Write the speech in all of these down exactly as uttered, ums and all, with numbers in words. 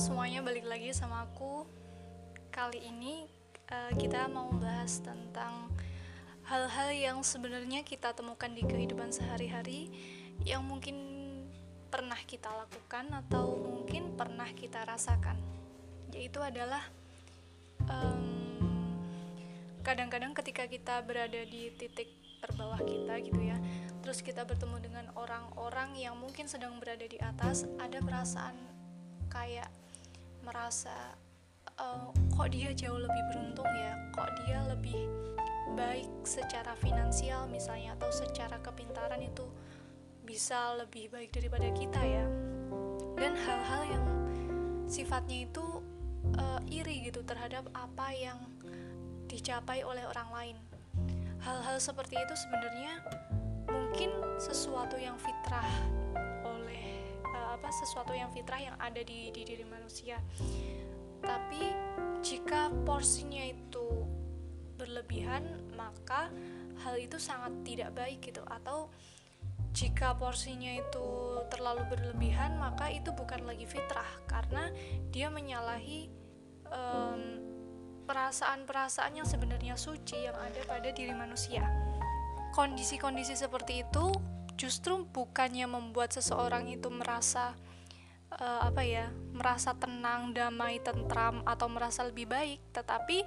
semuanya, balik lagi sama aku. Kali ini uh, kita mau bahas tentang hal-hal yang sebenarnya kita temukan di kehidupan sehari-hari, yang mungkin pernah kita lakukan atau mungkin pernah kita rasakan. Yaitu adalah um, kadang-kadang ketika kita berada di titik terbawah kita gitu ya, terus kita bertemu dengan orang-orang yang mungkin sedang berada di atas, ada perasaan kayak merasa uh, kok dia jauh lebih beruntung ya, kok dia lebih baik secara finansial misalnya, atau secara kepintaran itu bisa lebih baik daripada kita ya. Dan hal-hal yang sifatnya itu uh, iri gitu terhadap apa yang dicapai oleh orang lain. Hal-hal seperti itu sebenarnya mungkin sesuatu yang fitrah apa sesuatu yang fitrah yang ada di, di diri manusia. Tapi jika porsinya itu berlebihan, maka hal itu sangat tidak baik gitu. Atau jika porsinya itu terlalu berlebihan, maka itu bukan lagi fitrah, karena dia menyalahi um, perasaan-perasaan yang sebenarnya suci yang ada pada diri manusia. Kondisi-kondisi seperti itu justru bukannya membuat seseorang itu merasa uh, apa ya, merasa tenang, damai, tentram, atau merasa lebih baik. Tetapi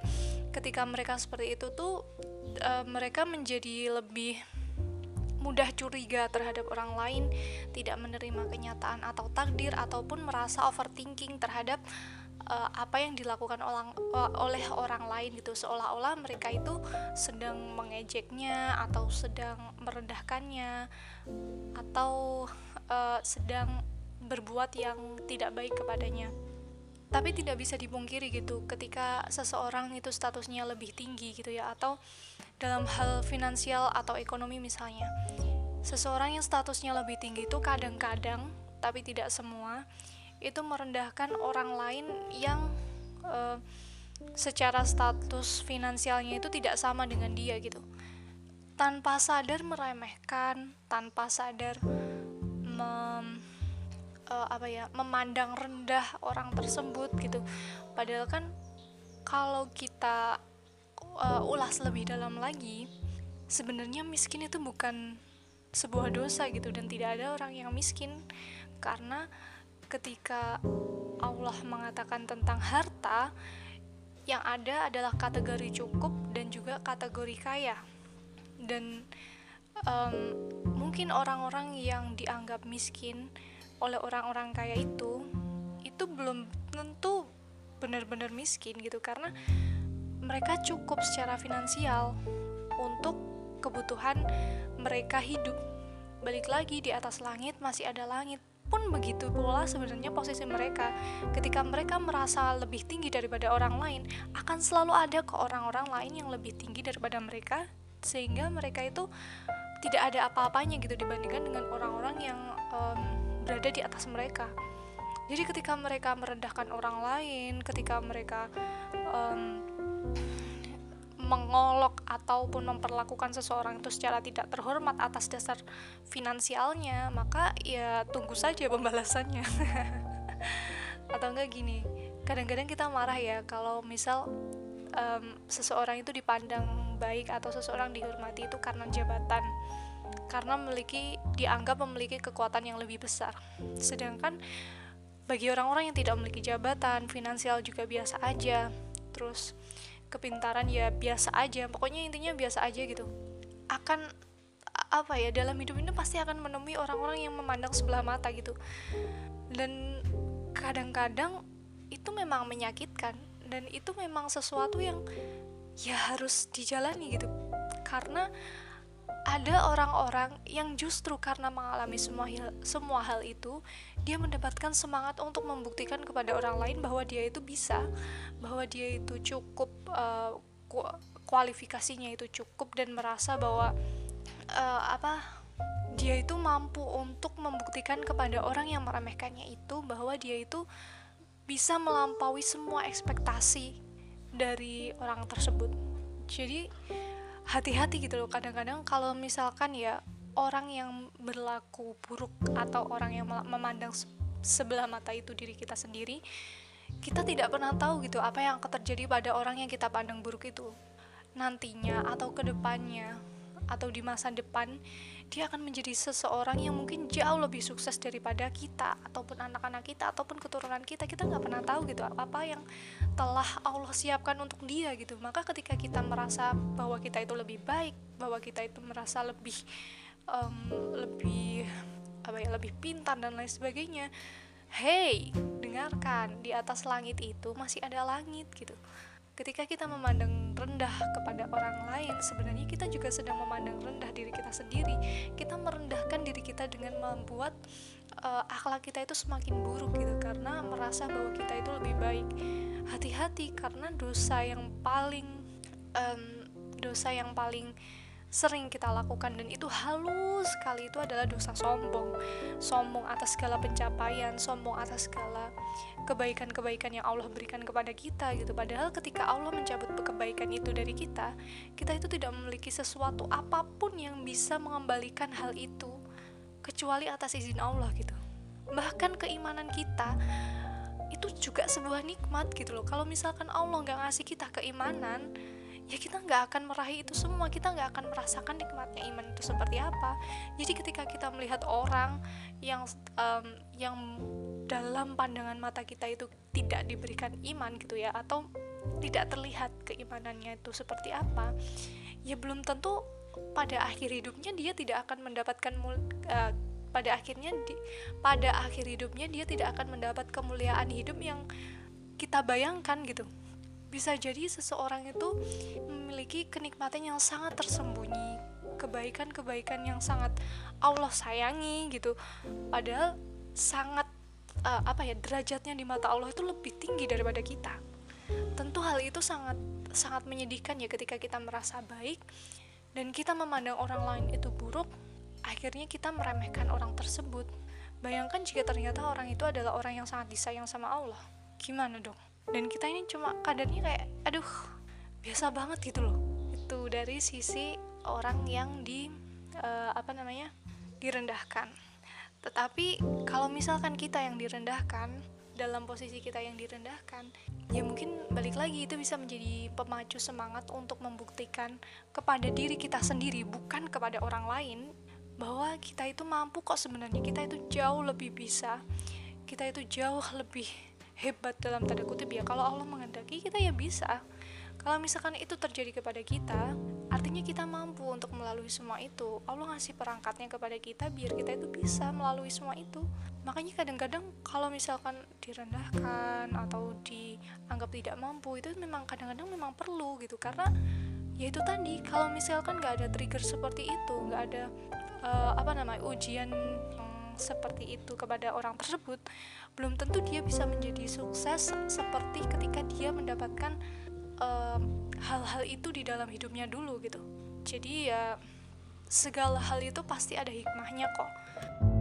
ketika mereka seperti itu tuh uh, mereka menjadi lebih mudah curiga terhadap orang lain, tidak menerima kenyataan atau takdir, ataupun merasa overthinking terhadap uh, apa yang dilakukan orang, uh, oleh orang lain gitu. Seolah-olah mereka itu sedang mengejeknya, atau sedang merendahkannya, atau uh, sedang berbuat yang tidak baik kepadanya. Tapi tidak bisa dipungkiri gitu, ketika seseorang itu statusnya lebih tinggi gitu ya, atau dalam hal finansial atau ekonomi misalnya, seseorang yang statusnya lebih tinggi itu kadang-kadang, tapi tidak semua, itu merendahkan orang lain yang eh, secara status finansialnya itu tidak sama dengan dia gitu. Tanpa sadar meremehkan, tanpa sadar mem- Uh, apa ya, memandang rendah orang tersebut gitu. Padahal kan kalau kita uh, ulas lebih dalam lagi, sebenarnya miskin itu bukan sebuah dosa gitu, dan tidak ada orang yang miskin. Karena ketika Allah mengatakan tentang harta, yang ada adalah kategori cukup dan juga kategori kaya. Dan um, mungkin orang-orang yang dianggap miskin oleh orang-orang kaya itu itu belum tentu benar-benar miskin gitu, karena mereka cukup secara finansial untuk kebutuhan mereka hidup. Balik lagi, di atas langit masih ada langit, pun begitu pula sebenarnya posisi mereka. Ketika mereka merasa lebih tinggi daripada orang lain, akan selalu ada ke orang-orang lain yang lebih tinggi daripada mereka, sehingga mereka itu tidak ada apa-apanya gitu dibandingkan dengan orang-orang yang um, berada di atas mereka. Jadi ketika mereka merendahkan orang lain, ketika mereka um, mengolok ataupun memperlakukan seseorang itu secara tidak terhormat atas dasar finansialnya, maka ya tunggu saja pembalasannya. Atau enggak gini, kadang-kadang kita marah ya kalau misal um, seseorang itu dipandang baik atau seseorang dihormati itu karena jabatan, karena memiliki, dianggap memiliki kekuatan yang lebih besar. Sedangkan bagi orang-orang yang tidak memiliki jabatan, finansial juga biasa aja, terus kepintaran ya biasa aja, pokoknya intinya biasa aja gitu. Akan apa ya, dalam hidup ini pasti akan menemui orang-orang yang memandang sebelah mata gitu. Dan kadang-kadang itu memang menyakitkan, dan itu memang sesuatu yang ya harus dijalani gitu. Karena ada orang-orang yang justru karena mengalami semua hal, semua hal itu, dia mendapatkan semangat untuk membuktikan kepada orang lain bahwa dia itu bisa, bahwa dia itu cukup, uh, kualifikasinya itu cukup, dan merasa bahwa uh, apa, dia itu mampu untuk membuktikan kepada orang yang meremehkannya itu bahwa dia itu bisa melampaui semua ekspektasi dari orang tersebut. Jadi hati-hati gitu loh, kadang-kadang kalau misalkan ya orang yang berlaku buruk atau orang yang memandang sebelah mata itu diri kita sendiri, kita tidak pernah tahu gitu apa yang akan terjadi pada orang yang kita pandang buruk itu. Nantinya atau kedepannya atau di masa depan, dia akan menjadi seseorang yang mungkin jauh lebih sukses daripada kita, ataupun anak-anak kita, ataupun keturunan kita. Kita gak pernah tahu gitu apa yang telah Allah siapkan untuk dia gitu. Maka ketika kita merasa bahwa kita itu lebih baik, bahwa kita itu merasa lebih um, Lebih apa ya, lebih pintar dan lain sebagainya, hey, dengarkan, di atas langit itu masih ada langit gitu. Ketika kita memandang rendah kepada orang lain, sebenarnya kita juga sedang memandang rendah diri kita sendiri. Kita merendahkan diri kita dengan membuat uh, akhlak kita itu semakin buruk gitu, karena merasa bahwa kita itu lebih baik. Hati-hati, karena dosa yang paling um, dosa yang paling sering kita lakukan dan itu halus sekali itu adalah dosa sombong. Sombong atas segala pencapaian, sombong atas segala kebaikan-kebaikan yang Allah berikan kepada kita gitu. Padahal ketika Allah mencabut kebaikan itu dari kita, kita itu tidak memiliki sesuatu apapun yang bisa mengembalikan hal itu kecuali atas izin Allah gitu. Bahkan keimanan kita itu juga sebuah nikmat gitu loh. Kalau misalkan Allah gak ngasih kita keimanan, ya kita gak akan meraih itu semua, kita gak akan merasakan nikmatnya iman itu seperti apa. Jadi ketika kita melihat orang yang um, yang dalam pandangan mata kita itu tidak diberikan iman gitu ya, atau tidak terlihat keimanannya itu seperti apa, ya belum tentu pada akhir hidupnya dia tidak akan mendapatkan mul- uh, pada akhirnya di, pada akhir hidupnya dia tidak akan mendapat kemuliaan hidup yang kita bayangkan gitu. Bisa jadi seseorang itu memiliki kenikmatan yang sangat tersembunyi, kebaikan-kebaikan yang sangat Allah sayangi gitu, padahal sangat uh, apa ya derajatnya di mata Allah itu lebih tinggi daripada kita. Tentu hal itu sangat sangat menyedihkan ya, ketika kita merasa baik dan kita memandang orang lain itu buruk, akhirnya kita meremehkan orang tersebut. Bayangkan jika ternyata orang itu adalah orang yang sangat disayang sama Allah, gimana dong? Dan kita ini cuma kadarnya kayak aduh biasa banget gitu loh. Itu dari sisi orang yang di uh, apa namanya direndahkan. Tetapi kalau misalkan kita yang direndahkan, dalam posisi kita yang direndahkan, ya mungkin balik lagi itu bisa menjadi pemacu semangat untuk membuktikan kepada diri kita sendiri, bukan kepada orang lain, bahwa kita itu mampu kok sebenarnya, kita itu jauh lebih bisa, kita itu jauh lebih hebat dalam tanda kutip ya. Kalau Allah menghendaki kita ya bisa. Kalau misalkan itu terjadi kepada kita, artinya kita mampu untuk melalui semua itu. Allah ngasih perangkatnya kepada kita biar kita itu bisa melalui semua itu. Makanya kadang-kadang kalau misalkan direndahkan atau dianggap tidak mampu, itu memang kadang-kadang memang perlu gitu. Karena ya itu tadi, kalau misalkan gak ada trigger seperti itu, gak ada uh, apa namanya ujian seperti itu kepada orang tersebut, belum tentu dia bisa menjadi sukses seperti ketika dia mendapatkan um, hal-hal itu di dalam hidupnya dulu gitu. Jadi ya segala hal itu pasti ada hikmahnya kok.